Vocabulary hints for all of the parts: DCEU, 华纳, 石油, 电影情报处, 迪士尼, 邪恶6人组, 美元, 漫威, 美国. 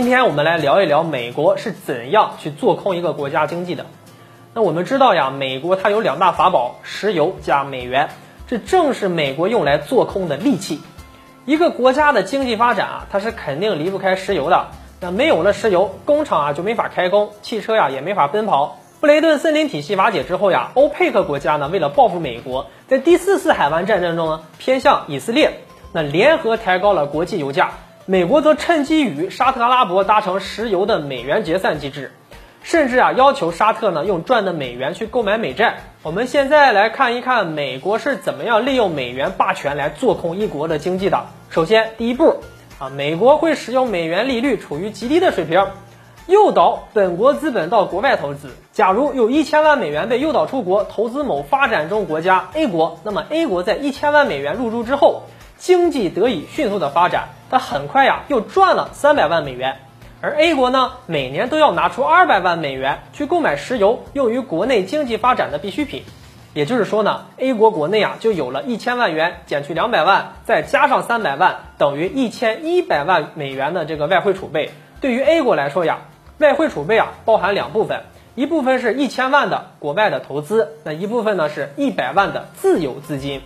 今天我们来聊一聊美国是怎样去做空一个国家经济的。那我们知道呀，美国它有两大法宝，石油加美元，这正是美国用来做空的利器。一个国家的经济发展啊，它是肯定离不开石油的。那没有了石油，工厂啊就没法开工，汽车呀也没法奔跑。布雷顿森林体系瓦解之后呀，欧佩克国家呢为了报复美国，在第四次海湾战争中呢偏向以色列，那联合抬高了国际油价。美国则趁机与沙特阿拉伯达成石油的美元结算机制，甚至啊要求沙特呢用赚的美元去购买美债。我们现在来看一看美国是怎么样利用美元霸权来做空一国的经济的。首先第一步啊，美国会使用美元利率处于极低的水平，诱导本国资本到国外投资。假如有1000万美元被诱导出国投资某发展中国家 A 国，那么 A 国在1000万美元入驻之后，经济得以迅速的发展，它很快呀又赚了300万美元。而 A 国呢，每年都要拿出200万美元去购买石油，用于国内经济发展的必需品。也就是说呢， A 国国内啊就有了1000万元减去200万，再加上300万，等于1100万美元的这个外汇储备。对于 A 国来说呀，外汇储备啊包含两部分，一部分是1000万的国外的投资，那一部分呢是100万的自有资金。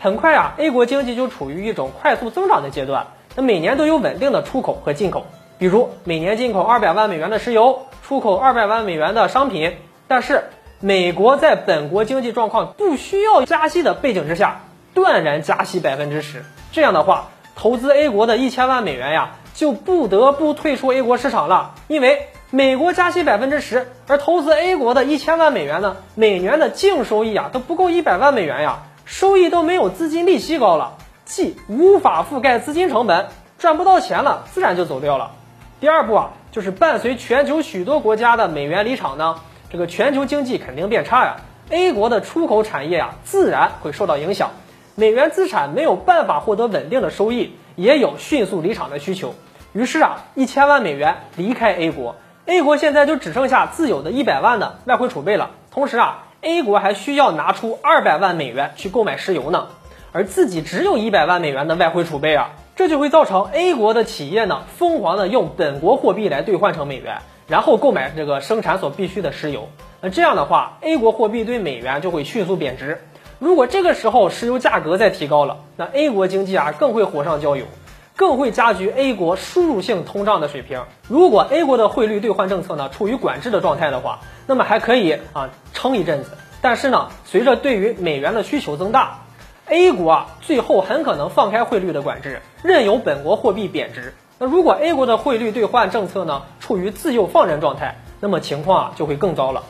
很快啊 A 国经济就处于一种快速增长的阶段，那每年都有稳定的出口和进口，比如每年进口200万美元的石油，出口200万美元的商品。但是美国在本国经济状况不需要加息的背景之下，断然加息10%，这样的话投资 A 国的1000万美元呀就不得不退出 A 国市场了，因为美国加息10%，而投资 A 国的1000万美元呢，每年的净收益啊都不够100万美元呀，收益都没有资金利息高了，既无法覆盖资金成本，赚不到钱了，自然就走掉了。第二步啊，就是伴随全球许多国家的美元离场呢，这个全球经济肯定变差呀 ，A 国的出口产业呀自然会受到影响，美元资产没有办法获得稳定的收益，也有迅速离场的需求。于是啊，1000万美元离开 A 国 ，A 国现在就只剩下自有的100万的外汇储备了，同时啊A 国还需要拿出200万美元去购买石油呢，而自己只有100万美元的外汇储备啊，这就会造成 A 国的企业呢疯狂的用本国货币来兑换成美元，然后购买这个生产所必需的石油。那这样的话 A 国货币对美元就会迅速贬值，如果这个时候石油价格再提高了，那 A 国经济啊更会火上浇油，更会加剧 A 国输入性通胀的水平。如果 A 国的汇率兑换政策呢处于管制的状态的话，那么还可以啊撑一阵子。但是呢，随着对于美元的需求增大， A 国啊最后很可能放开汇率的管制，任由本国货币贬值。那如果 A 国的汇率兑换政策呢处于自由放任状态，那么情况啊就会更糟了。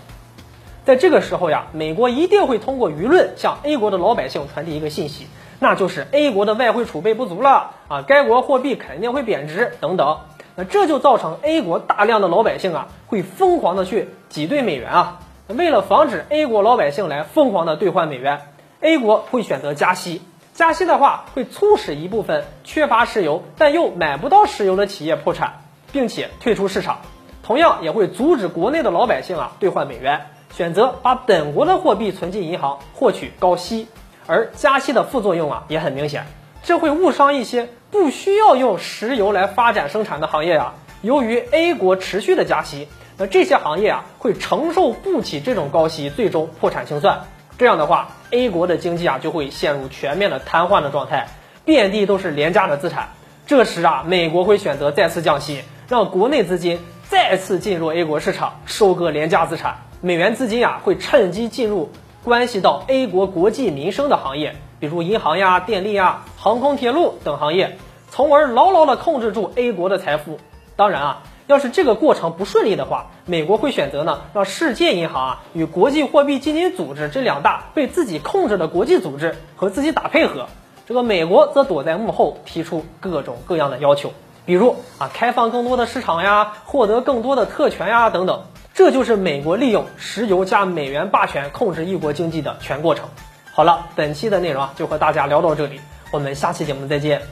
在这个时候呀，美国一定会通过舆论向 A 国的老百姓传递一个信息，那就是 A 国的外汇储备不足了啊，该国货币肯定会贬值等等。那这就造成 A 国大量的老百姓啊会疯狂的去挤兑美元啊。为了防止 A 国老百姓来疯狂的兑换美元， A 国会选择加息。加息的话会促使一部分缺乏石油但又买不到石油的企业破产并且退出市场，同样也会阻止国内的老百姓啊兑换美元，选择把本国的货币存进银行获取高息。而加息的副作用啊也很明显，这会误伤一些不需要用石油来发展生产的行业啊。由于 A 国持续的加息，那这些行业啊会承受不起这种高息，最终破产清算。这样的话 A 国的经济啊就会陷入全面的瘫痪的状态，遍地都是廉价的资产。这时啊，美国会选择再次降息，让国内资金再次进入 A 国市场收割廉价资产，美元资金啊会趁机进入关系到 A 国国计民生的行业，比如银行呀、电力呀、航空铁路等行业，从而牢牢地控制住 A 国的财富。当然啊，要是这个过程不顺利的话，美国会选择呢让世界银行啊与国际货币基金组织这两大被自己控制的国际组织和自己打配合。这个美国则躲在幕后提出各种各样的要求，比如啊开放更多的市场呀，获得更多的特权呀等等。这就是美国利用石油加美元霸权控制一国经济的全过程。好了，本期的内容啊就和大家聊到这里，我们下期节目再见。